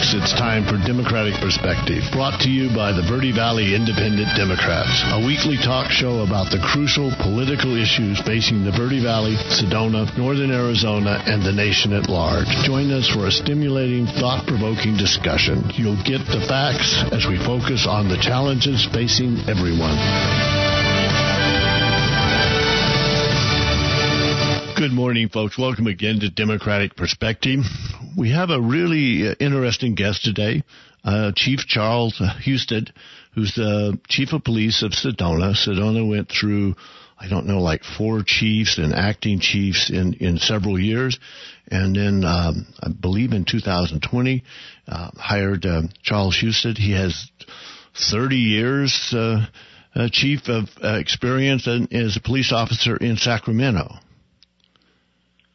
politics, it's time for Democratic Perspective, brought to you by the Verde Valley Independent Democrats, a weekly talk show about the crucial political issues facing the Verde Valley, Sedona, Northern Arizona, and the nation at large. Join us for a stimulating, thought-provoking discussion. You'll get the facts as we focus on the challenges facing everyone. Good morning, folks. Welcome again to Democratic Perspective. We have a really interesting guest today, Chief Charles Husted, who's the Chief of Police of Sedona. Sedona went through, I don't know, like four chiefs and acting chiefs in several years. And then I believe in 2020 hired Charles Husted. He has 30 years chief of experience and is a police officer in Sacramento.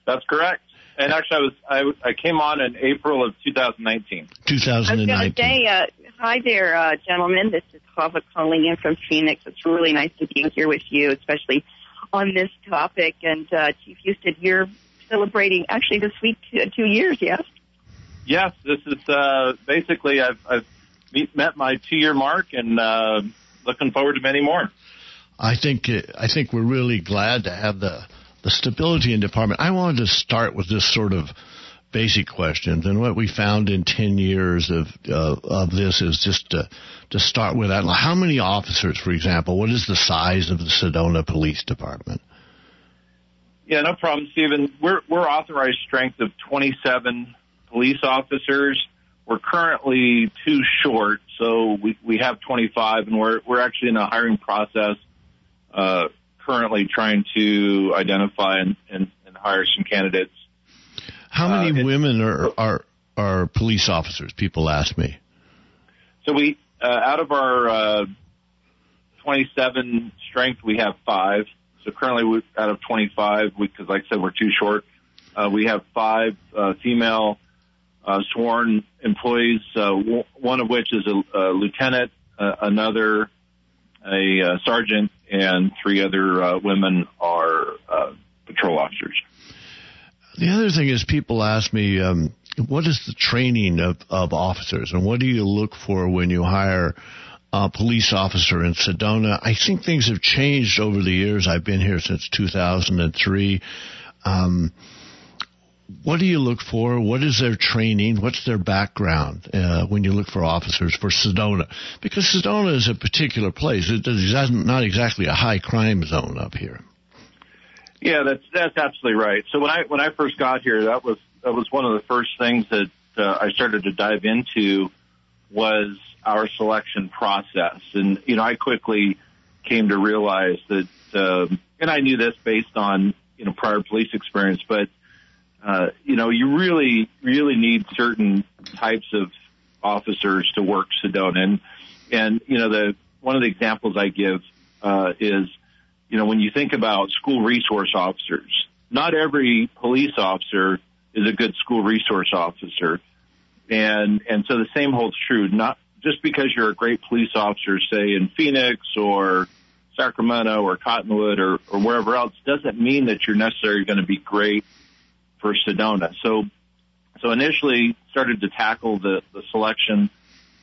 That's correct. And actually, I came on in April of 2019. I was going to say, hi there, gentlemen. This is Hava calling in from Phoenix. It's really nice to be here with you, especially on this topic. And Chief Husted, you're celebrating actually this week 2 years, yes? Yes. This is basically I've met my 2-year mark and looking forward to many more. I think we're really glad to have the stability in department. I wanted to start with this sort of basic questions, and what we found in 10 years of this is just to start with that. How many officers, for example? What is the size of the Sedona Police Department? Yeah, no problem, Stephen. We're authorized strength of 27 police officers. We're currently 2 short, so we have 25, and we're actually in a hiring process. Currently trying to identify and hire some candidates. How many women are police officers, people ask me? So we, out of our 27 strength, we have 5. So currently out of 25, because like I said, we're 2 short, we have 5 female sworn employees, one of which is a lieutenant, another a sergeant, and 3 other women are patrol officers. The other thing is people ask me, what is the training of officers, and what do you look for when you hire a police officer in Sedona? I think things have changed over the years. I've been here since 2003. What do you look for? What is their training? What's their background when you look for officers for Sedona? Because Sedona is a particular place. It's not exactly a high crime zone up here. Yeah, that's absolutely right. So when I first got here, that was one of the first things that I started to dive into was our selection process. And you know, I quickly came to realize that, and I knew this based on prior police experience, but you really, really need certain types of officers to work Sedona. And one of the examples I give is, when you think about school resource officers, not every police officer is a good school resource officer. And so the same holds true. Not just because you're a great police officer, say, in Phoenix or Sacramento or Cottonwood or wherever else, doesn't mean that you're necessarily going to be great for Sedona. So initially started to tackle the selection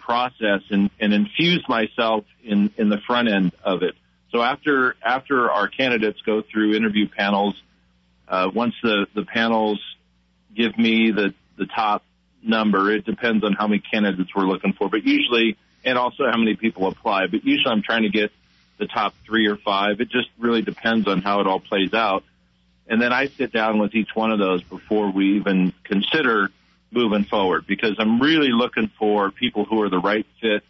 process and infused myself in the front end of it. So after our candidates go through interview panels, once the panels give me the top number, it depends on how many candidates we're looking for, but usually, and also how many people apply, but usually I'm trying to get the top 3 or 5. It just really depends on how it all plays out. And then I sit down with each one of those before we even consider moving forward, because I'm really looking for people who are the right fit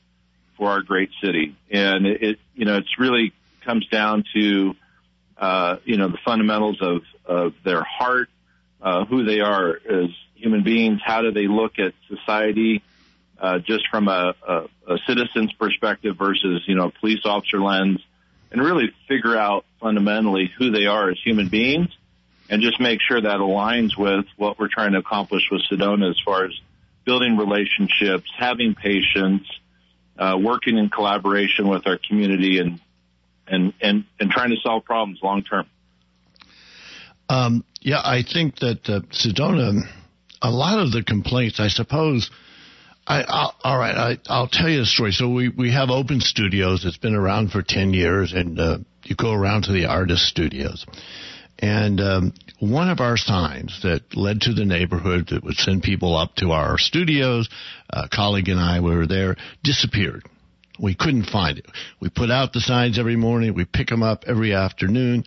for our great city. And it's really comes down to, the fundamentals of their heart, who they are as human beings, how do they look at society, just from a citizen's perspective versus, a police officer lens, and really figure out fundamentally who they are as human beings. And just make sure that aligns with what we're trying to accomplish with Sedona as far as building relationships, having patience, working in collaboration with our community, and trying to solve problems long term. I think that Sedona, a lot of the complaints, I suppose, I'll tell you the story. So we have Open Studios. It's been around for 10 years, and you go around to the artist studios. And one of our signs that led to the neighborhood that would send people up to our studios, a colleague and I were there, disappeared. We couldn't find it. We put out the signs every morning. We pick them up every afternoon.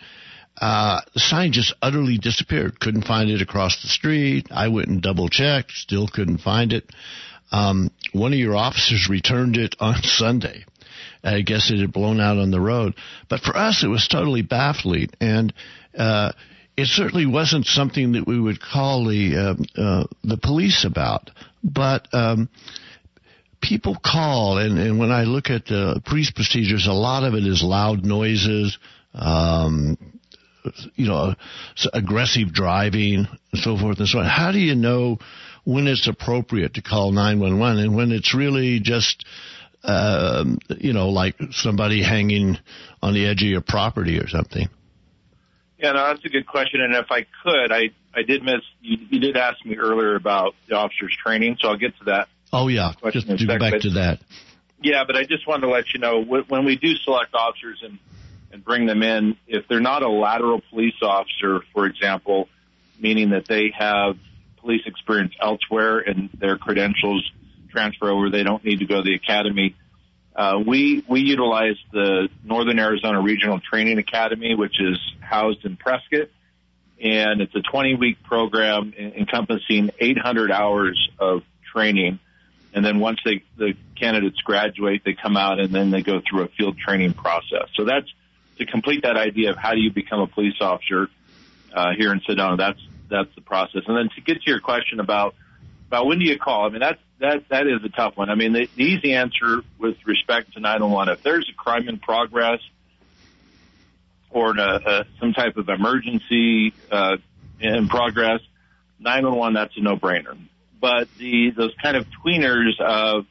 The sign just utterly disappeared. Couldn't find it across the street. I went and double-checked. Still couldn't find it. One of your officers returned it on Sunday. I guess it had blown out on the road. But for us, it was totally baffling. And it certainly wasn't something that we would call the police about. But people call, and when I look at the police procedures, a lot of it is loud noises, aggressive driving, and so forth and so on. How do you know when it's appropriate to call 911 and when it's really just, like somebody hanging on the edge of your property or something? Yeah, no, that's a good question. And if I could, I did miss, you did ask me earlier about the officer's training, so I'll get to that. Oh, yeah, just to go back to that. Yeah, but I just wanted to let you know, when we do select officers and bring them in, if they're not a lateral police officer, for example, meaning that they have police experience elsewhere and their credentials transfer over, they don't need to go to the academy. We utilize the Northern Arizona Regional Training Academy, which is housed in Prescott, and it's a 20-week program encompassing 800 hours of training. And then once the candidates graduate, they come out and then they go through a field training process. So that's to complete that idea of how do you become a police officer here in Sedona. That's the process. And then to get to your question about when do you call? I mean, that is a tough one. I mean, the easy answer with respect to 911, if there's a crime in progress or some type of emergency in progress, 911, that's a no-brainer. But those kind of tweeners of,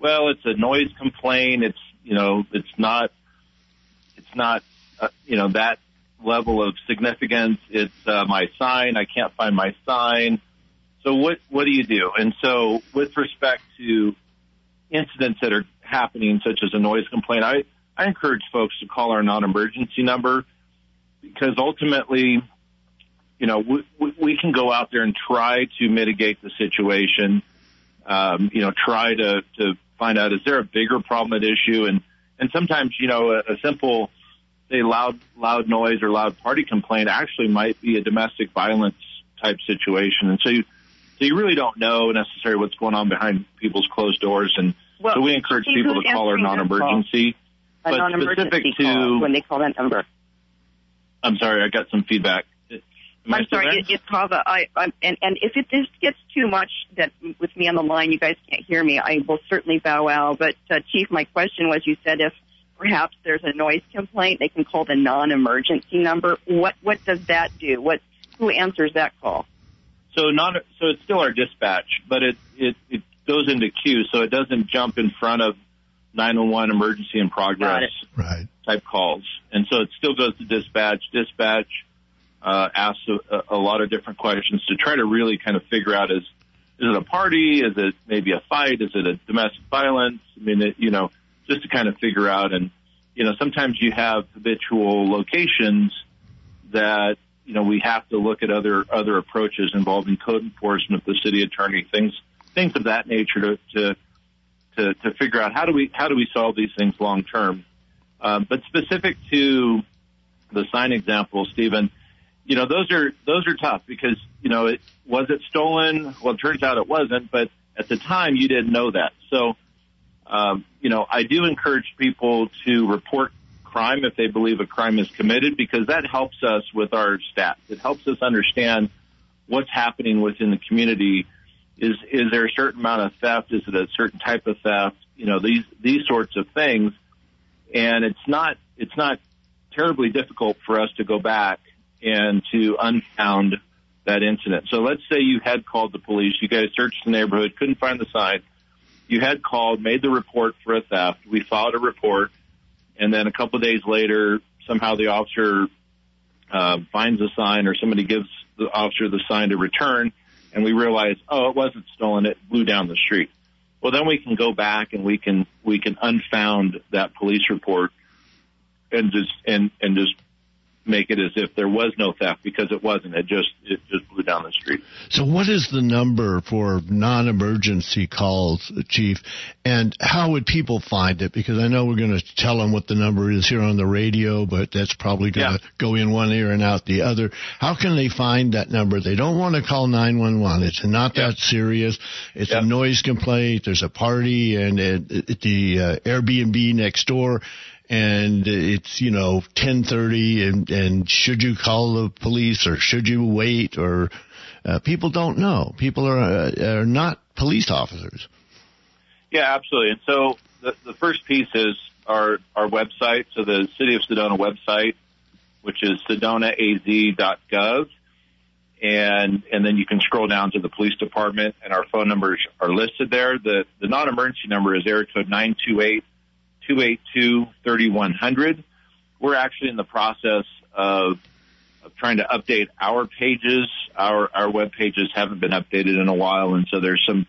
well, it's a noise complaint. It's, it's not that level of significance. It's my sign. I can't find my sign. So what do you do? And so with respect to incidents that are happening, such as a noise complaint, I encourage folks to call our non-emergency number because ultimately, we can go out there and try to mitigate the situation, try to find out, is there a bigger problem at issue? And sometimes, a simple, say, loud noise or loud party complaint actually might be a domestic violence type situation. And so you really don't know necessarily what's going on behind people's closed doors. And so we encourage people to call our non-emergency. But specific to when they call that number. I'm sorry, I got some feedback. I'm sorry, it's Tava. And if it gets too much that with me on the line, you guys can't hear me, I will certainly bow out. But, Chief, my question was, you said if perhaps there's a noise complaint, they can call the non-emergency number. What does that do? Who answers that call? So it's still our dispatch, but it goes into queue, so it doesn't jump in front of 911 emergency in progress type calls. And so it still goes to dispatch. Dispatch asks a lot of different questions to try to really kind of figure out, is it a party? Is it maybe a fight? Is it a domestic violence? I mean, just to kind of figure out. And, sometimes you have habitual locations that, we have to look at other approaches involving code enforcement, the city attorney, things of that nature to figure out how do we solve these things long term. But specific to the sign example, Stephen, those are tough because was it stolen? Well, it turns out it wasn't, but at the time you didn't know that. So I do encourage people to report crime if they believe a crime is committed because that helps us with our stats. It helps us understand what's happening within the community. Is there a certain amount of theft? Is it a certain type of theft? These sorts of things, and it's not terribly difficult for us to go back and to unfound that incident. So let's say you had called the police. You guys searched the neighborhood, couldn't find the sign. You had called, made the report for a theft. We filed a report, and then a couple of days later, somehow the officer finds the sign or somebody gives the officer the sign to return, and we realize, oh, it wasn't stolen. It blew down the street. Well, then we can go back and we can unfound that police report and just make it as if there was no theft, because it wasn't. It just blew down the street. So what is the number for non-emergency calls, Chief, and how would people find it? Because I know we're going to tell them what the number is here on the radio, but that's probably going to go in one ear and out the other. How can they find that number? They don't want to call 911. It's not that serious. It's a noise complaint. There's a party and the Airbnb next door. And it's, 10:30 and should you call the police or should you wait? Or people don't know. People are not police officers. Yeah, absolutely. And so the first piece is our website. So the City of Sedona website, which is sedonaaz.gov. And then you can scroll down to the police department, and our phone numbers are listed there. The non-emergency number is area code 928-282-3100. We're actually in the process of trying to update our pages. Our web pages haven't been updated in a while, and so there's some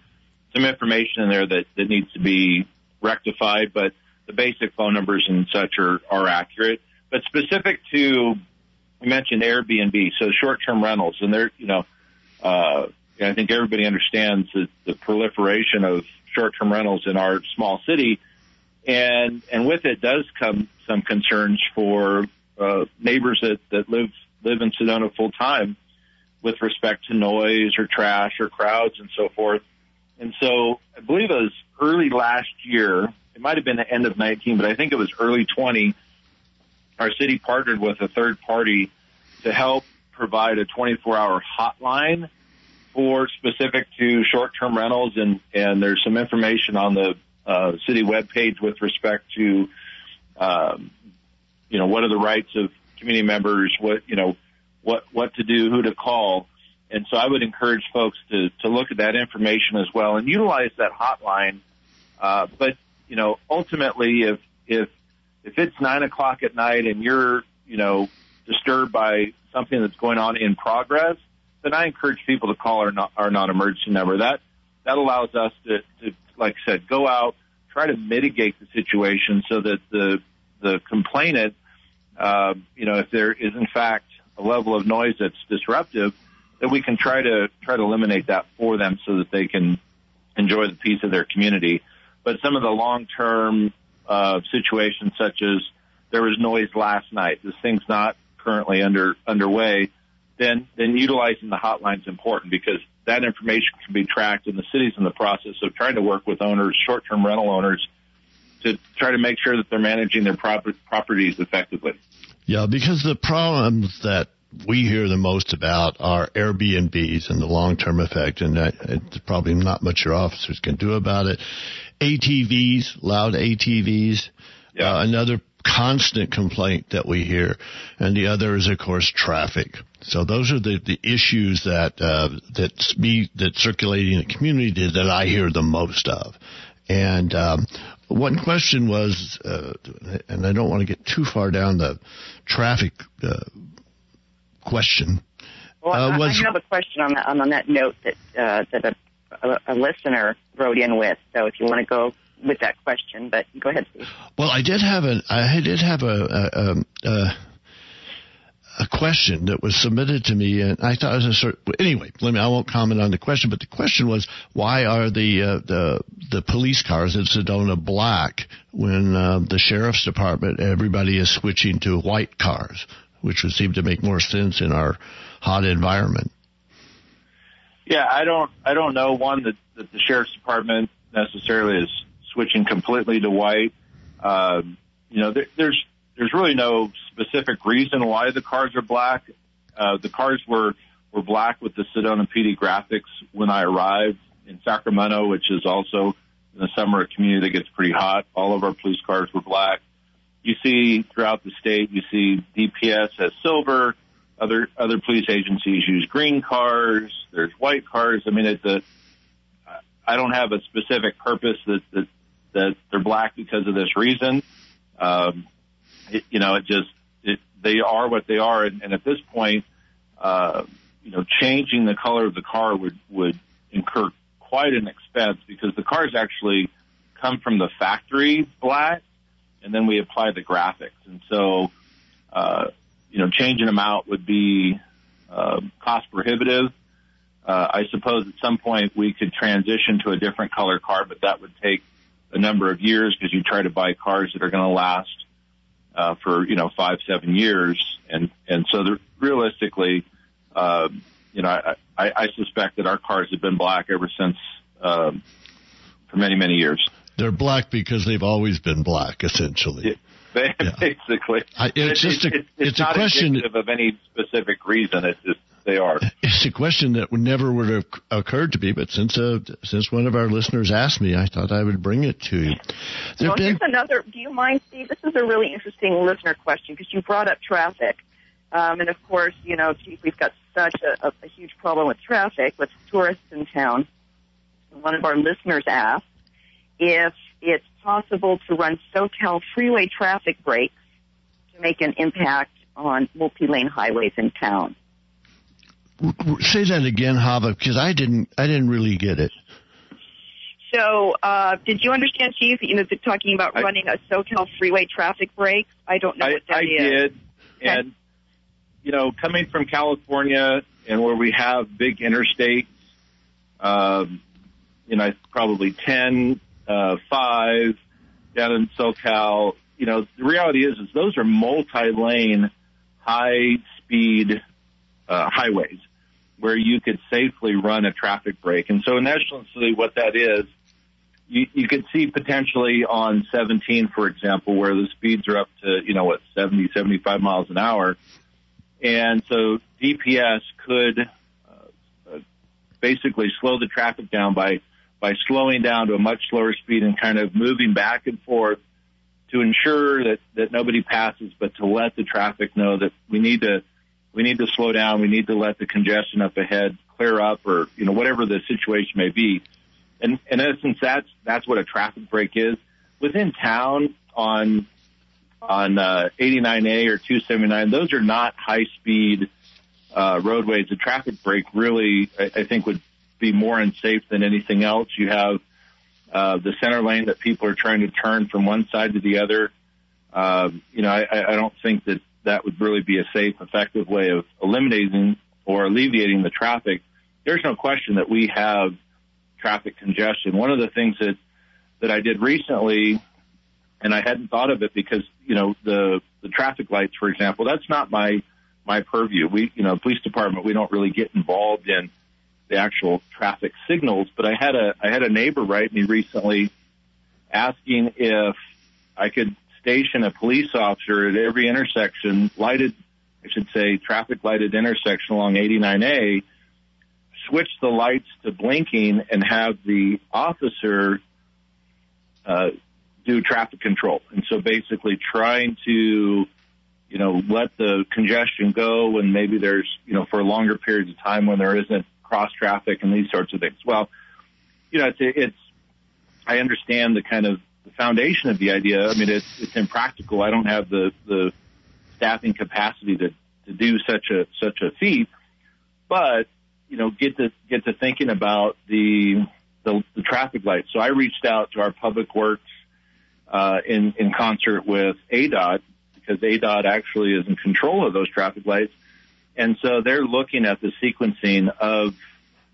information in there that needs to be rectified, but the basic phone numbers and such are accurate. But specific to, you mentioned Airbnb, so short-term rentals, and they're, I think everybody understands the proliferation of short-term rentals in our small city. And with it does come some concerns for neighbors that live in Sedona full time, with respect to noise or trash or crowds and so forth. And so I believe it was early last year. It might have been the end of 19, but I think it was early 20. Our city partnered with a third party to help provide a 24-hour hotline for specific to short-term rentals. And there's some information on the city webpage with respect to, what are the rights of community members, what to do, who to call. And so I would encourage folks to look at that information as well and utilize that hotline. But, ultimately if it's 9:00 at night and you're, disturbed by something that's going on in progress, then I encourage people to call our non-emergency number. That allows us to, like I said, go out, try to mitigate the situation so that the complainant, if there is in fact a level of noise that's disruptive, that we can try to eliminate that for them so that they can enjoy the peace of their community. But some of the long-term situations, such as there was noise last night, this thing's not currently underway, then utilizing the hotline is important, because that information can be tracked, and the city's in the process of trying to work with owners, short-term rental owners, to try to make sure that they're managing their properties effectively. Yeah, because the problems that we hear the most about are Airbnbs and the long-term effect, and it's probably not much your officers can do about it. ATVs, loud ATVs, another constant complaint that we hear, and the other is, of course, traffic. So those are the issues that's circulating in the community that I hear the most of. And one question was, and I don't want to get too far down the traffic question. Well, I have a question on that note that a listener wrote in with. So if you want to go with that question, but go ahead, Steve. Well, I did have a question that was submitted to me, and I thought it was anyway. I won't comment on the question, but the question was, why are the police cars in Sedona black when the sheriff's department, everybody is switching to white cars, which would seem to make more sense in our hot environment? Yeah, I don't know. One, that the sheriff's department necessarily is switching completely to white. There's really no specific reason why the cars are black. The cars were black with the Sedona PD graphics when I arrived in Sacramento, which is also in the summer a community that gets pretty hot. All of our police cars were black. You see throughout the state, you see DPS has silver. Other police agencies use green cars. There's white cars. I don't have a specific purpose that they're black because of this reason. They are what they are, and at this point, changing the color of the car would incur quite an expense because the cars actually come from the factory black, and then we apply the graphics. And so, you know, changing them out would be cost prohibitive. I suppose at some point we could transition to a different color car, but that would take a number of years because you try to buy cars that are going to last for, you know, 5-7 years. And so realistically, you know, I suspect that our cars have been black ever since for many, many years. They're black because they've always been black, essentially. Basically. It's not a question of any specific reason. It's just they are. It's a question that never would have occurred to me, but since one of our listeners asked me, I thought I would bring it to you. Well, here's another. Do you mind, Steve? This is a really interesting listener question because you brought up traffic. And, of course, you know, we've got such a huge problem with traffic with tourists in town. One of our listeners asked if it's possible to run SoCal freeway traffic breaks to make an impact on multi-lane highways in town. Say that again, Hava, because I didn't really get it. So, did you understand, Chief? You know, talking about running a SoCal freeway traffic break. I don't know what that is. I did, and you know, coming from California and where we have big interstates, you know, probably 10. 5 down in SoCal. You know, the reality is those are multi-lane, high-speed highways where you could safely run a traffic break. And so, initially, what that is, you could see potentially on 17, for example, where the speeds are up to 70, 75 miles an hour, and so DPS could basically slow the traffic down by slowing down to a much slower speed and kind of moving back and forth to ensure that nobody passes, but to let the traffic know that we need to slow down, we need to let the congestion up ahead clear up, or whatever the situation may be. And in essence, that's what a traffic break is. Within town on 89A or 279, those are not high speed roadways. A traffic break really, I think, would be more unsafe than anything else. You have the center lane that people are trying to turn from one side to the other. I don't think that would really be a safe, effective way of eliminating or alleviating the traffic. There's no question that we have traffic congestion. One of the things that I did recently, and I hadn't thought of it because, the traffic lights, for example, that's not my purview. We, police department, we don't really get involved in the actual traffic signals, but I had a neighbor write me recently asking if I could station a police officer at every intersection, traffic lighted intersection along 89A, switch the lights to blinking and have the officer do traffic control. And so basically trying to let the congestion go, and maybe there's for longer periods of time when there isn't cross traffic and these sorts of things. Well, I understand the kind of the foundation of the idea. I mean, it's impractical. I don't have the staffing capacity to do such a feat. But get to thinking about the traffic lights. So I reached out to our public works in concert with ADOT, because ADOT actually is in control of those traffic lights. And so they're looking at the sequencing of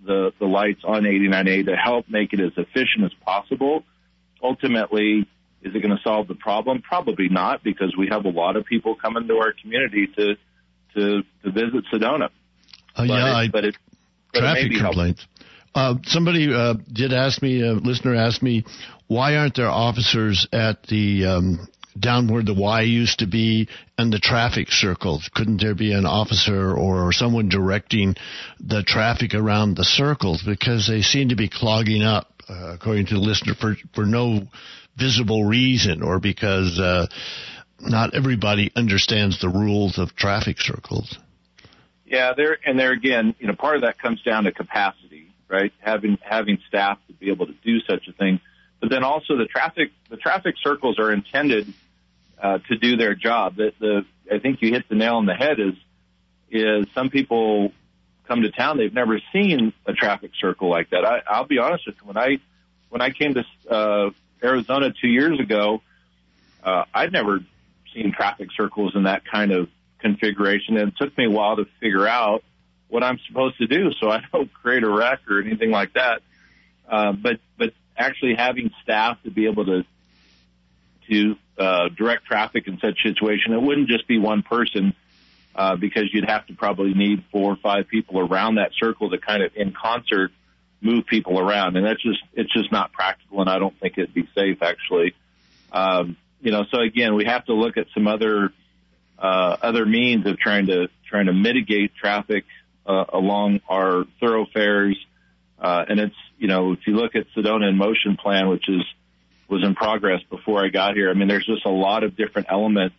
the lights on 89A to help make it as efficient as possible. Ultimately, is it going to solve the problem? Probably not, because we have a lot of people coming to our community to visit Sedona. Traffic complaints. Somebody a listener asked me, why aren't there officers at the down where the Y used to be and the traffic circles? Couldn't there be an officer or someone directing the traffic around the circles, because they seem to be clogging up, according to the listener, for no visible reason, or because not everybody understands the rules of traffic circles? Yeah, there again, part of that comes down to capacity, right? Having staff to be able to do such a thing. But then also the traffic circles are intended to do their job. I think you hit the nail on the head. Is some people come to town, they've never seen a traffic circle like that. I'll be honest with you. When I came to Arizona 2 years ago, I'd never seen traffic circles in that kind of configuration, and it took me a while to figure out what I'm supposed to do so I don't create a wreck or anything like that. But actually having staff to be able to direct traffic in such a situation, it wouldn't just be one person, because you'd have to probably need 4 or 5 people around that circle to kind of in concert move people around. And it's just not practical, and I don't think it'd be safe, actually. So again, we have to look at some other means of trying to mitigate traffic along our thoroughfares. And it's, if you look at Sedona in Motion plan, which was in progress before I got here, I mean, there's just a lot of different elements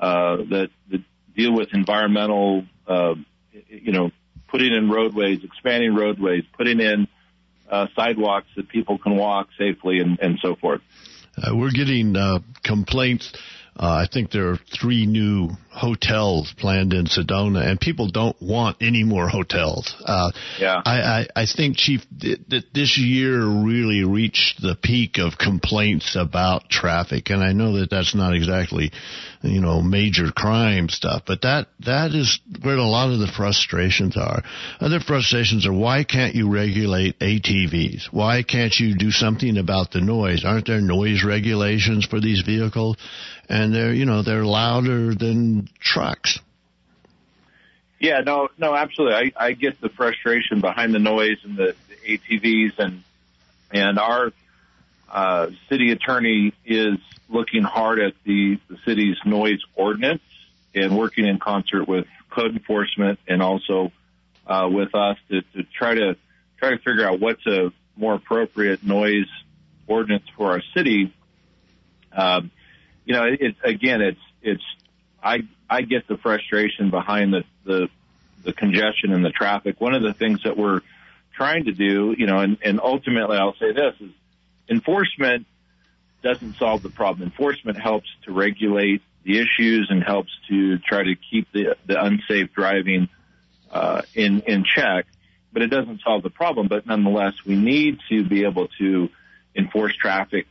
that deal with environmental, putting in roadways, expanding roadways, putting in sidewalks that people can walk safely, and so forth. We're getting complaints. I think there are 3 new hotels planned in Sedona, and people don't want any more hotels. I think, Chief, that this year really reached the peak of complaints about traffic, and I know that that's not exactly, major crime stuff, but that is where a lot of the frustrations are. Other frustrations are, why can't you regulate ATVs? Why can't you do something about the noise? Aren't there noise regulations for these vehicles? And they're, they're louder than trucks. Yeah, no, absolutely. I get the frustration behind the noise and the ATVs, and our city attorney is looking hard at the city's noise ordinance and working in concert with code enforcement and also with us to try to figure out what's a more appropriate noise ordinance for our city. I get the frustration behind the congestion and the traffic. One of the things that we're trying to do, and ultimately I'll say this, is enforcement doesn't solve the problem. Enforcement helps to regulate the issues and helps to try to keep the unsafe driving in check, but it doesn't solve the problem. But nonetheless, we need to be able to enforce traffic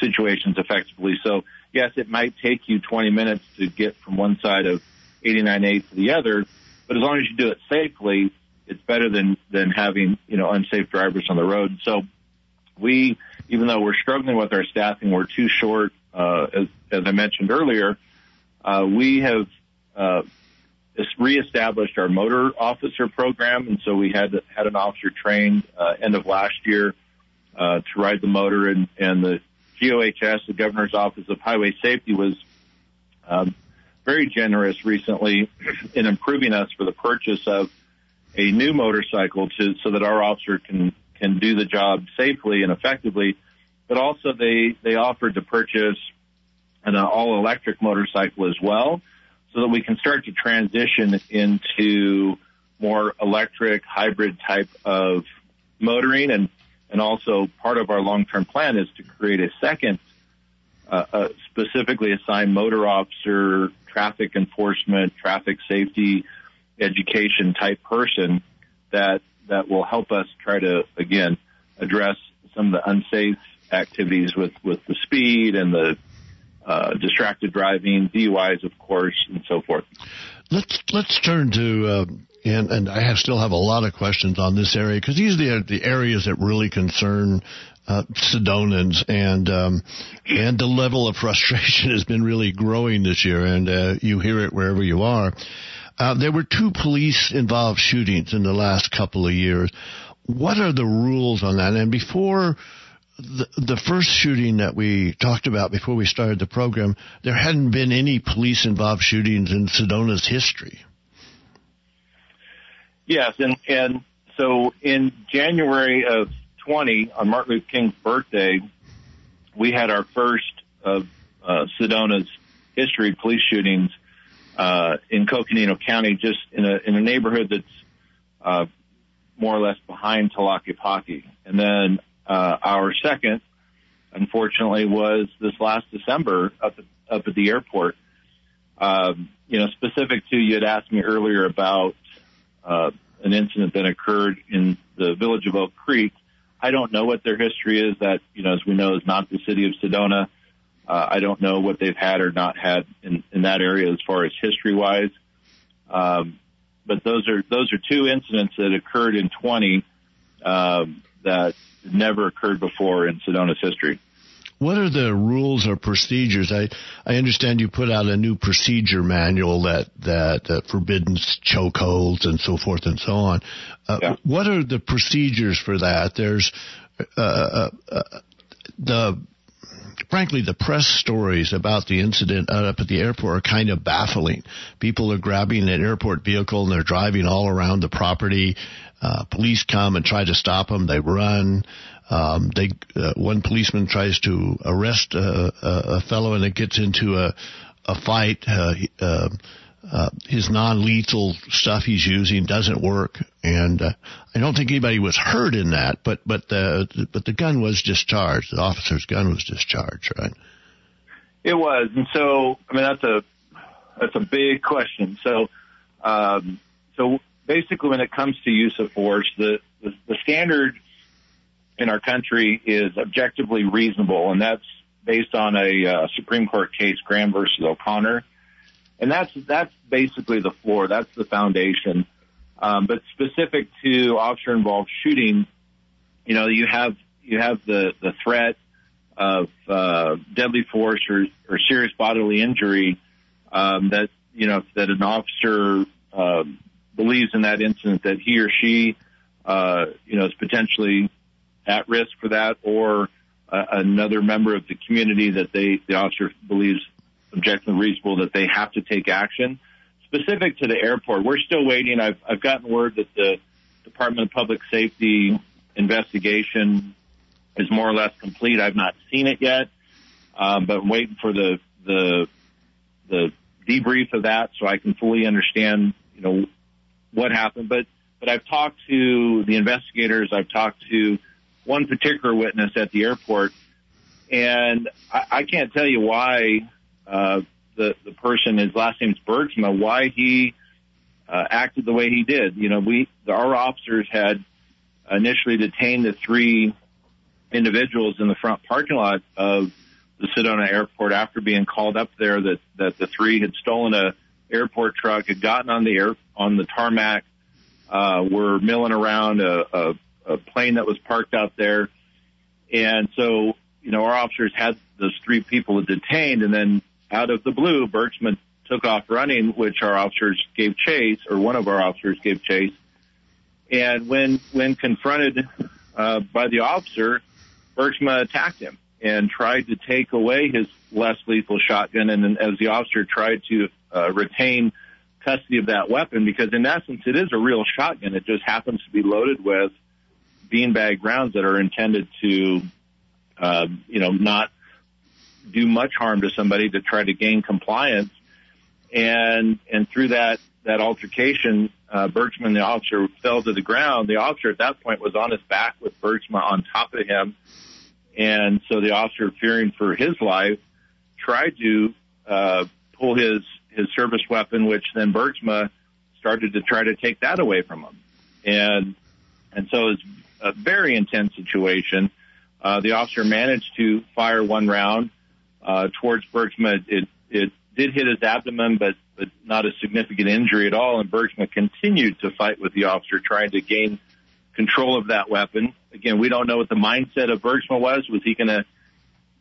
situations effectively. So yes, it might take you 20 minutes to get from one side of 89A to the other, but as long as you do it safely, it's better than having, unsafe drivers on the road. And so we, even though we're struggling with our staffing, we're too short, as I mentioned earlier, we have reestablished our motor officer program. And so we had an officer trained end of last year to ride the motor, and the GOHS, the Governor's Office of Highway Safety, was very generous recently in improving us for the purchase of a new motorcycle so that our officer can do the job safely and effectively. But also they offered to purchase an all-electric motorcycle as well, so that we can start to transition into more electric, hybrid type of motoring. And also part of our long-term plan is to create a second specifically assigned motor officer, traffic enforcement, traffic safety education type person that will help us try to, again, address some of the unsafe activities with the speed and the distracted driving, DUIs, of course, and so forth. Let's turn to... And I still have a lot of questions on this area, because these are the areas that really concern Sedonans, and the level of frustration has been really growing this year, and you hear it wherever you are. There were 2 police-involved shootings in the last couple of years. What are the rules on that? And before the first shooting that we talked about before we started the program, there hadn't been any police-involved shootings in Sedona's history. Yes, and so in January of 2020, on Martin Luther King's birthday, we had our first of Sedona's history police shootings in Coconino County, just in a neighborhood that's more or less behind Tlaquepaque. And then our second, unfortunately, was this last December up at the airport. Specific to, you had asked me earlier about an incident that occurred in the village of Oak Creek. I don't know what their history is. That, you know, as we know, is not the city of Sedona. I don't know what they've had or not had in that area as far as history-wise. But those are two incidents that occurred in 20 that never occurred before in Sedona's history. What are the rules or procedures? I understand you put out a new procedure manual that forbids chokeholds and so forth and so on. Yeah. What are the procedures for that? There's frankly, the press stories about the incident up at the airport are kind of baffling. People are grabbing an airport vehicle and they're driving all around the property. Police come and try to stop them. They run. One policeman tries to arrest a fellow, and it gets into a fight. His non-lethal stuff he's using doesn't work, and I don't think anybody was hurt in that. But the gun was discharged. The officer's gun was discharged, right? It was, and so I mean that's a big question. So so basically, when it comes to use of force, the standard in our country is objectively reasonable, and that's based on a Supreme Court case, Graham versus O'Connor. And that's basically the floor. That's the foundation. But specific to officer-involved shooting, you know, you have the threat of deadly force or serious bodily injury that, you know, that an officer believes in that incident that he or she, you know, is potentially at risk for that, or another member of the community that the officer believes objectively reasonable that they have to take action. Specific to the airport, we're still waiting. I've gotten word that the Department of Public Safety investigation is more or less complete. I've not seen it yet, but I'm waiting for the debrief of that so I can fully understand, you know, what happened. But I've talked to the investigators. I've talked to one particular witness at the airport, and I can't tell you why. The person, his last name's Bergsma, why he acted the way he did. You know, our officers had initially detained the three individuals in the front parking lot of the Sedona airport after being called up there that the three had stolen a airport truck, had gotten on the tarmac, were milling around a plane that was parked out there. And so, you know, our officers had those three people detained, and then out of the blue, Bergsman took off running, which our officers gave chase, or one of our officers gave chase. And when confronted by the officer, Bergsman attacked him and tried to take away his less lethal shotgun. And then as the officer tried to retain custody of that weapon, because in essence it is a real shotgun, it just happens to be loaded with beanbag rounds that are intended to, you know, not do much harm to somebody, to try to gain compliance. And through that altercation, Bergsman, the officer, fell to the ground. The officer at that point was on his back with Bergsma on top of him. And so the officer, fearing for his life, tried to pull his service weapon, which then Bergsma started to try to take that away from him. And so it's a very intense situation. The officer managed to fire one round towards Bergsma. It did hit his abdomen, but not a significant injury at all. And Bergsma continued to fight with the officer, trying to gain control of that weapon. Again, we don't know what the mindset of Bergsma was. Was he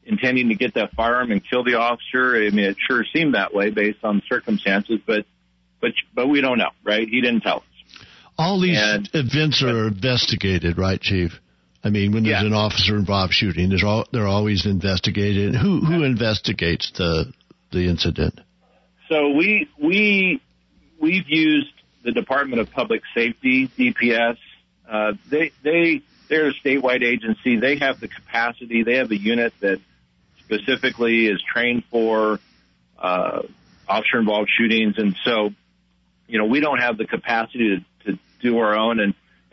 intending to get that firearm and kill the officer? I mean, it sure seemed that way based on circumstances, but we don't know, right? He didn't tell us. All these events are investigated, right, Chief? I mean, when there's an officer-involved shooting, they're always investigated. Who investigates the incident? So we've used the Department of Public Safety, DPS. They're a statewide agency. They have the capacity. They have a unit that specifically is trained for officer-involved shootings. And so, you know, we don't have the capacity to do our own.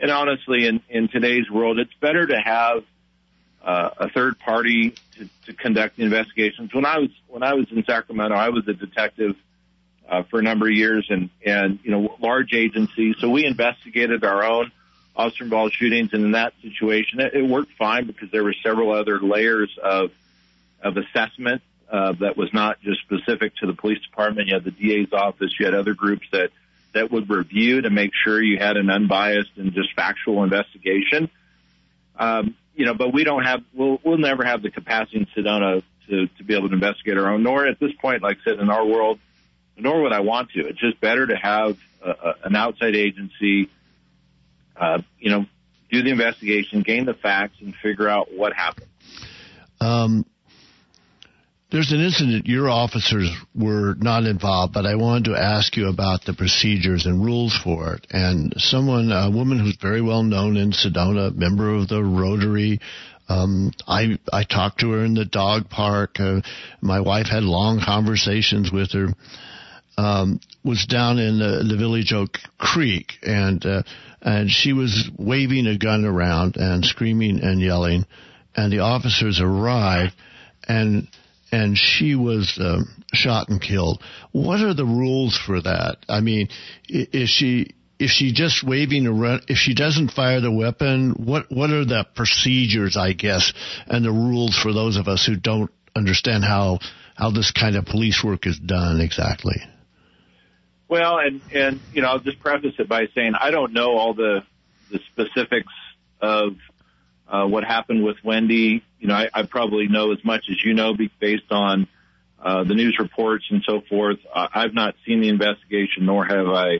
And honestly, in today's world, it's better to have a third party to conduct investigations. When I was in Sacramento, I was a detective for a number of years, and you know, large agencies. So we investigated our own officer-involved shootings, and in that situation, it worked fine because there were several other layers of assessment that was not just specific to the police department. You had the DA's office, you had other groups that would review to make sure you had an unbiased and just factual investigation. You know, but we don't have, we'll never have the capacity in Sedona to be able to investigate our own, nor at this point, like I said, in our world, nor would I want to. It's just better to have an outside agency, you know, do the investigation, gain the facts, and figure out what happened. There's an incident your officers were not involved, but I wanted to ask you about the procedures and rules for it. And a woman who's very well known in Sedona, member of the Rotary, I talked to her in the dog park. My wife had long conversations with her. Was down in the Village Oak Creek, and she was waving a gun around and screaming and yelling, and the officers arrived, and she was shot and killed. What are the rules for that? I mean, is she just waving around? If she doesn't fire the weapon, what are the procedures, I guess, and the rules for those of us who don't understand how this kind of police work is done exactly? Well, and you know, I'll just preface it by saying I don't know all the specifics of what happened with Wendy. You know, I probably know as much as you know based on the news reports and so forth. I've not seen the investigation, nor have I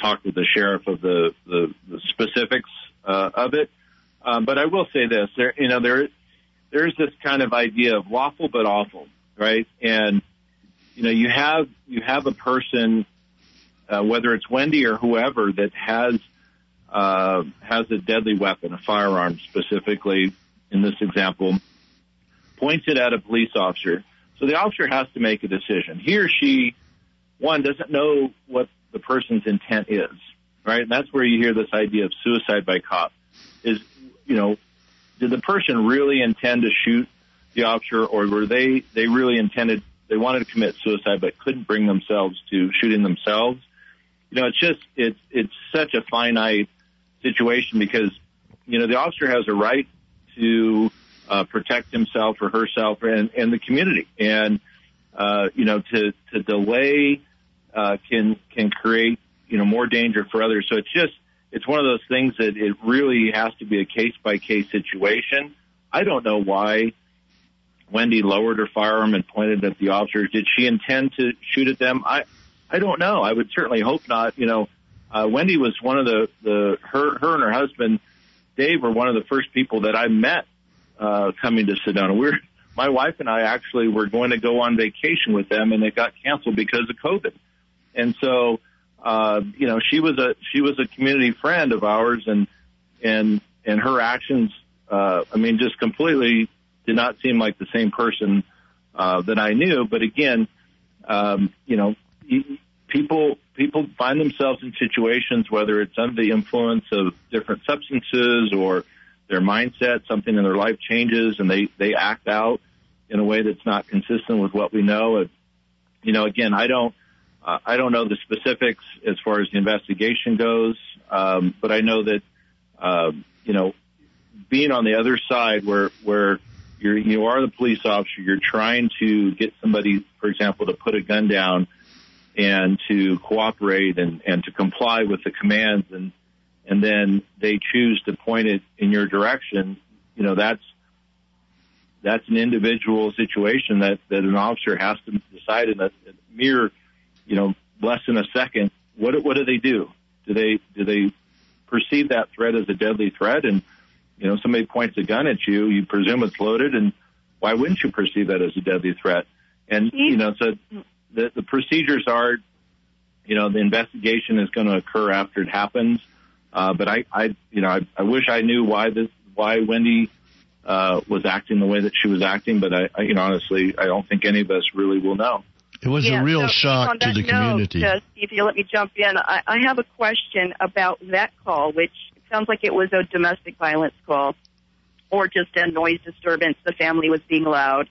talked with the sheriff of the specifics of it. But I will say this: there is this kind of idea of lawful but awful, right? And you know, you have a person, whether it's Wendy or whoever, that has a deadly weapon, a firearm specifically in this example, points it at a police officer. So the officer has to make a decision. He or she, one, doesn't know what the person's intent is, right? And that's where you hear this idea of suicide by cop. Is, you know, did the person really intend to shoot the officer, or were they really intended, they wanted to commit suicide but couldn't bring themselves to shooting themselves? You know, it's such a finite situation because, you know, the officer has a right to protect himself or herself and the community. And, you know, to delay can create, you know, more danger for others. So it's one of those things that it really has to be a case-by-case situation. I don't know why Wendy lowered her firearm and pointed at the officers. Did she intend to shoot at them? I don't know. I would certainly hope not. You know, Wendy was one of her and her husband, Dave, were one of the first people that I met coming to Sedona. My wife and I actually were going to go on vacation with them, and it got canceled because of COVID. And so, you know, she was a community friend of ours, and her actions, I mean, just completely did not seem like the same person that I knew. But again, you know, people find themselves in situations, whether it's under the influence of different substances or their mindset, something in their life changes, and they act out in a way that's not consistent with what we know. And, you know, again, I don't know the specifics as far as the investigation goes, but I know that, you know, being on the other side where you are the police officer, you're trying to get somebody, for example, to put a gun down and to cooperate and to comply with the commands, and then they choose to point it in your direction. You know, that's an individual situation that an officer has to decide in a mere, you know, less than a second. What do they do? Do they perceive that threat as a deadly threat? And, you know, somebody points a gun at you, you presume it's loaded, and why wouldn't you perceive that as a deadly threat? And, you know, so the procedures are, you know, the investigation is going to occur after it happens. But I wish I knew why Wendy was acting the way that she was acting. But I you know, honestly, I don't think any of us really will know. It was a real shock to the community. If you let me jump in, I have a question about that call, which sounds like it was a domestic violence call or just a noise disturbance. The family was being loud.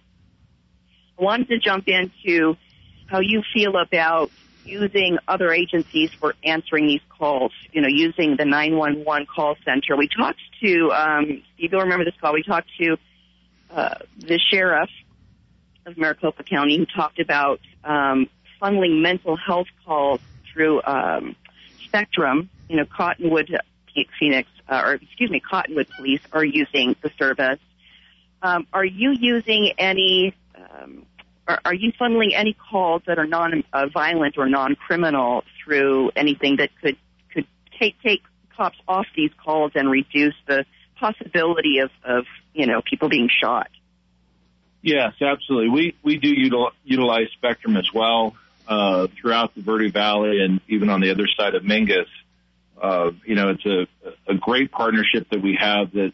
I wanted to jump into how you feel about using other agencies for answering these calls, you know, using the 911 call center. We talked to, Steve, you'll remember this call, we talked to the sheriff of Maricopa County, who talked about funneling mental health calls through Spectrum. You know, Cottonwood Police are using the service. Are you using any, are you funneling any calls that are non-violent or non-criminal through anything that could take cops off these calls and reduce the possibility of you know, people being shot? Yes, absolutely. We do utilize Spectrum as well throughout the Verde Valley and even on the other side of Mingus. You know, it's a great partnership that we have that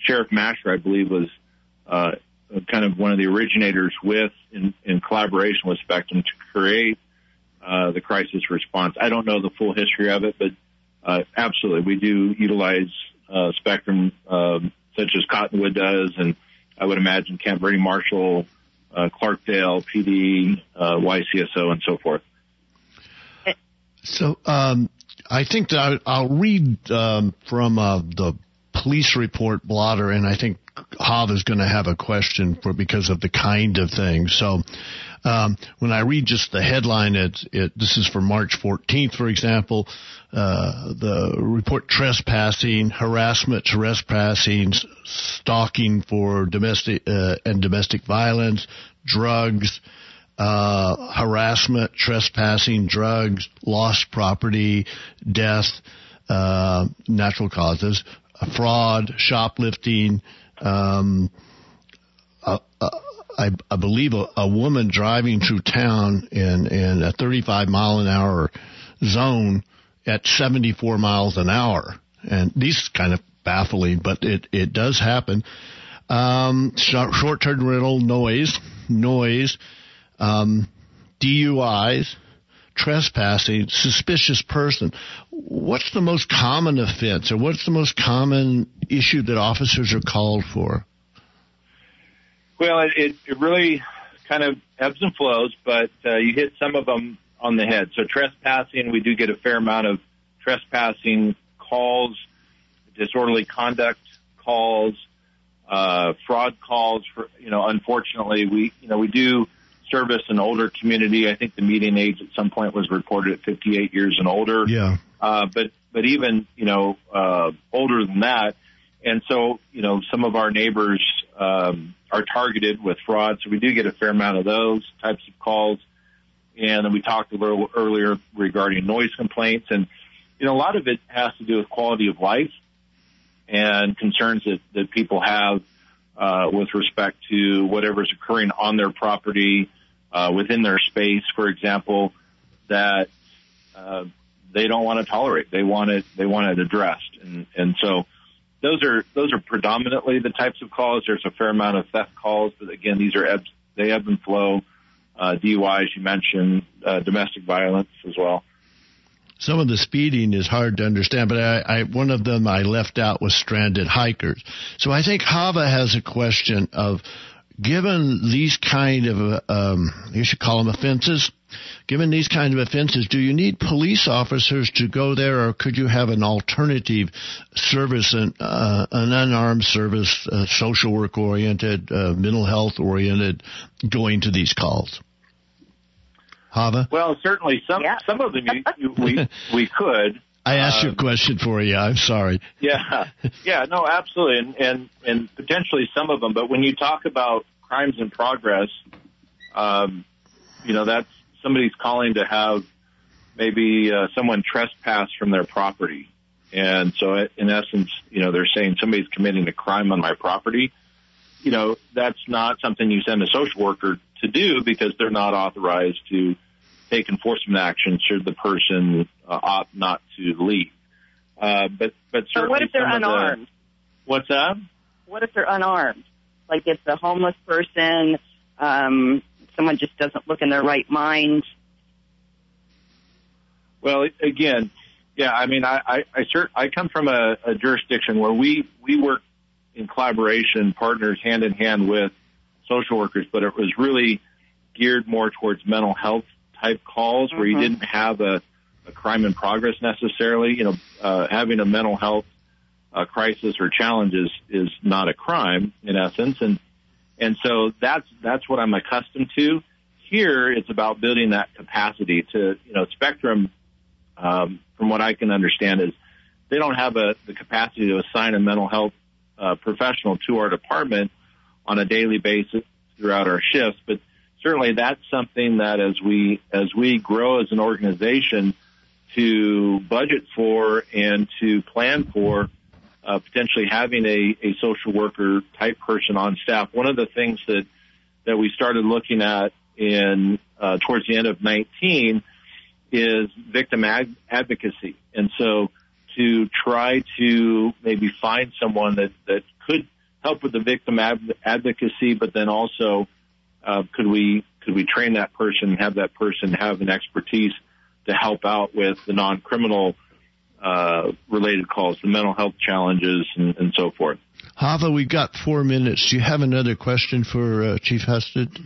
Sheriff Masher, I believe, was kind of one of the originators with in collaboration with Spectrum to create the crisis response. I don't know the full history of it, but absolutely, we do utilize Spectrum, such as Cottonwood does, and I would imagine Camp Verde Marshall, Clarkdale, PD, YCSO, and so forth. So I think that I'll read from the police report blotter, and I think Hav is going to have a question because of the kind of thing. So when I read just the headline, this is for March 14th, for example, the report: trespassing, harassment, trespassing, stalking for domestic and domestic violence, drugs, harassment, trespassing, drugs, lost property, death, natural causes, fraud, shoplifting. I believe a woman driving through town in a 35-mile-an-hour zone at 74 miles an hour. And these kind of baffling, but it does happen. Short-term rental, noise. DUIs, trespassing, suspicious person. What's the most common offense, or what's the most common issue that officers are called for? Well, it really kind of ebbs and flows, but you hit some of them on the head. So trespassing, we do get a fair amount of trespassing calls, disorderly conduct calls, fraud calls. For, you know, unfortunately, we do service an older community. I think the median age at some point was reported at 58 years and older. Yeah. But even, you know, older than that. And so, you know, some of our neighbors are targeted with fraud. So we do get a fair amount of those types of calls. And then we talked a little earlier regarding noise complaints. And, you know, a lot of it has to do with quality of life and concerns that people have with respect to whatever's occurring on their property, within their space, for example, that they don't want to tolerate. They want it addressed, and so those are predominantly the types of calls. There's a fair amount of theft calls, but again, these are they ebb and flow. DUIs, you mentioned, domestic violence as well. Some of the speeding is hard to understand, but one of them I left out was stranded hikers. So I think Hava has a question of, given these kind of, you should call them offenses, given these kind of offenses, do you need police officers to go there, or could you have an alternative service, an unarmed service, social work-oriented, mental health-oriented, going to these calls? Hava? Well, certainly some of them we could. I asked you a question for you. I'm sorry. Yeah, no, absolutely, and potentially some of them. But when you talk about crimes in progress, you know, that's somebody's calling to have maybe someone trespass from their property, and so in essence, you know, they're saying somebody's committing a crime on my property. You know, that's not something you send a social worker to do because they're not authorized to take enforcement action should the person opt not to leave. But certainly, what if they're unarmed? What's that? What if they're unarmed? Like it's a homeless person, someone just doesn't look in their right mind. Well, again, yeah, I mean, I come from a jurisdiction where we work in collaboration, partners hand in hand with social workers, but it was really geared more towards mental health type calls where you didn't have a crime in progress necessarily. You know, having a mental health crisis or challenge is not a crime in essence, and so that's what I'm accustomed to. Here, it's about building that capacity to, you know, Spectrum, from what I can understand, is they don't have the capacity to assign a mental health professional to our department on a daily basis throughout our shifts. But certainly that's something that as we grow as an organization to budget for and to plan for, potentially having a social worker type person on staff. One of the things that we started looking at in towards the end of 19 is victim advocacy. And so to try to maybe find someone that could help with the victim advocacy, but then also could we train that person, have that person have an expertise to help out with the non-criminal related calls, the mental health challenges, and so forth. Hava, we've got 4 minutes. Do you have another question for Chief Husted?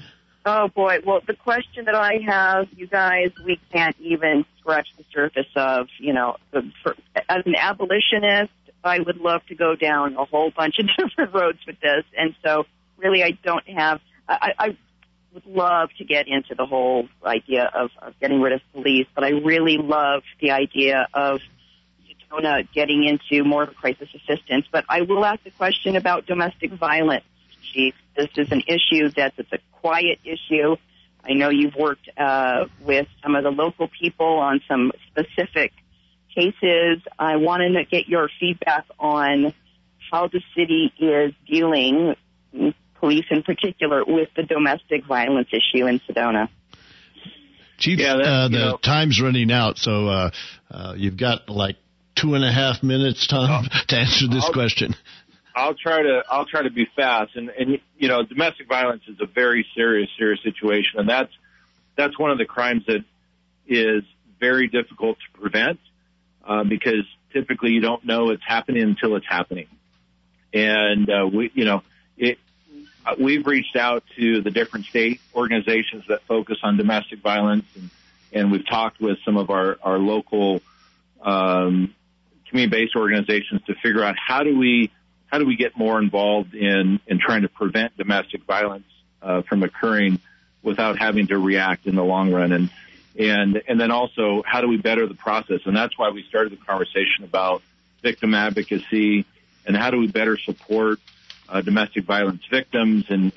Oh, boy. Well, the question that I have, you guys, we can't even scratch the surface of, you know, as an abolitionist, I would love to go down a whole bunch of different roads with this. And so really I would love to get into the whole idea of getting rid of police, but I really love the idea of Sedona getting into more of a crisis assistance. But I will ask a question about domestic violence, Chief. This is an issue that's a quiet issue. I know you've worked with some of the local people on some specific cases. I wanted to get your feedback on how the city is dealing, police in particular, with the domestic violence issue in Sedona. Chief, the time's running out, so you've got like 2.5 minutes, Tom, to answer this question. I'll try to be fast. And you know, domestic violence is a very serious situation, and that's one of the crimes that is very difficult to prevent because typically you don't know it's happening until it's happening. And we've reached out to the different state organizations that focus on domestic violence, and we've talked with some of our local community-based organizations to figure out how do we get more involved in trying to prevent domestic violence from occurring without having to react in the long run, and then also how do we better the process? And that's why we started the conversation about victim advocacy and how do we better support domestic violence victims and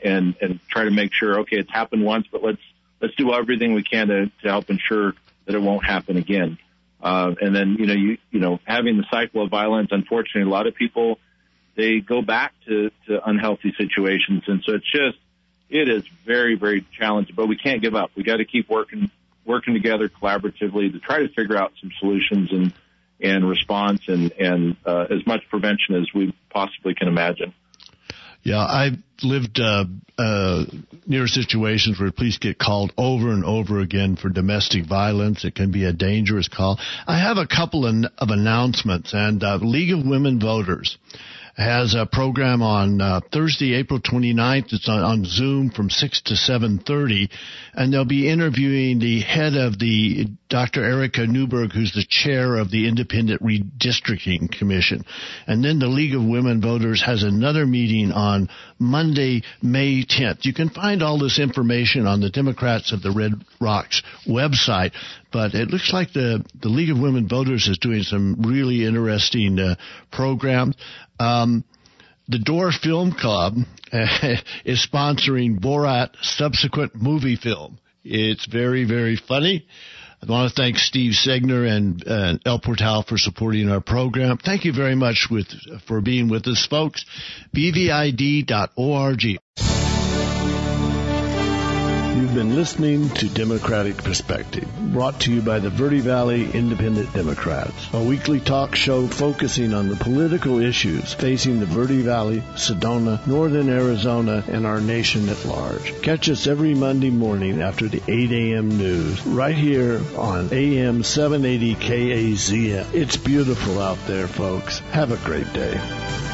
try to make sure, okay, it's happened once, but let's do everything we can to help ensure that it won't happen again. And then you know having the cycle of violence, unfortunately, a lot of people, they go back to unhealthy situations. And so it is very, very challenging, but we can't give up. We got to keep working together collaboratively to try to figure out some solutions and response and as much prevention as we possibly can imagine. Yeah, I've lived near situations where police get called over and over again for domestic violence. It can be a dangerous call. I have a couple of announcements, and League of Women Voters has a program on Thursday, April 29th. It's on Zoom from 6 to 7:30, and they'll be interviewing the head of the Dr. Erica Newberg, who's the chair of the Independent Redistricting Commission. And then the League of Women Voters has another meeting on Monday, May 10th. You can find all this information on the Democrats of the Red Rocks website, but it looks like the League of Women Voters is doing some really interesting programs. The Door Film Club is sponsoring Borat's subsequent movie film. It's very, very funny. I want to thank Steve Segner and El Portal for supporting our program. Thank you very much for being with us, folks. BVID.org. You've been listening to Democratic Perspective, brought to you by the Verde Valley Independent Democrats, a weekly talk show focusing on the political issues facing the Verde Valley, Sedona, Northern Arizona, and our nation at large. Catch us every Monday morning after the 8 a.m. news, right here on AM 780 KAZM. It's beautiful out there, folks. Have a great day.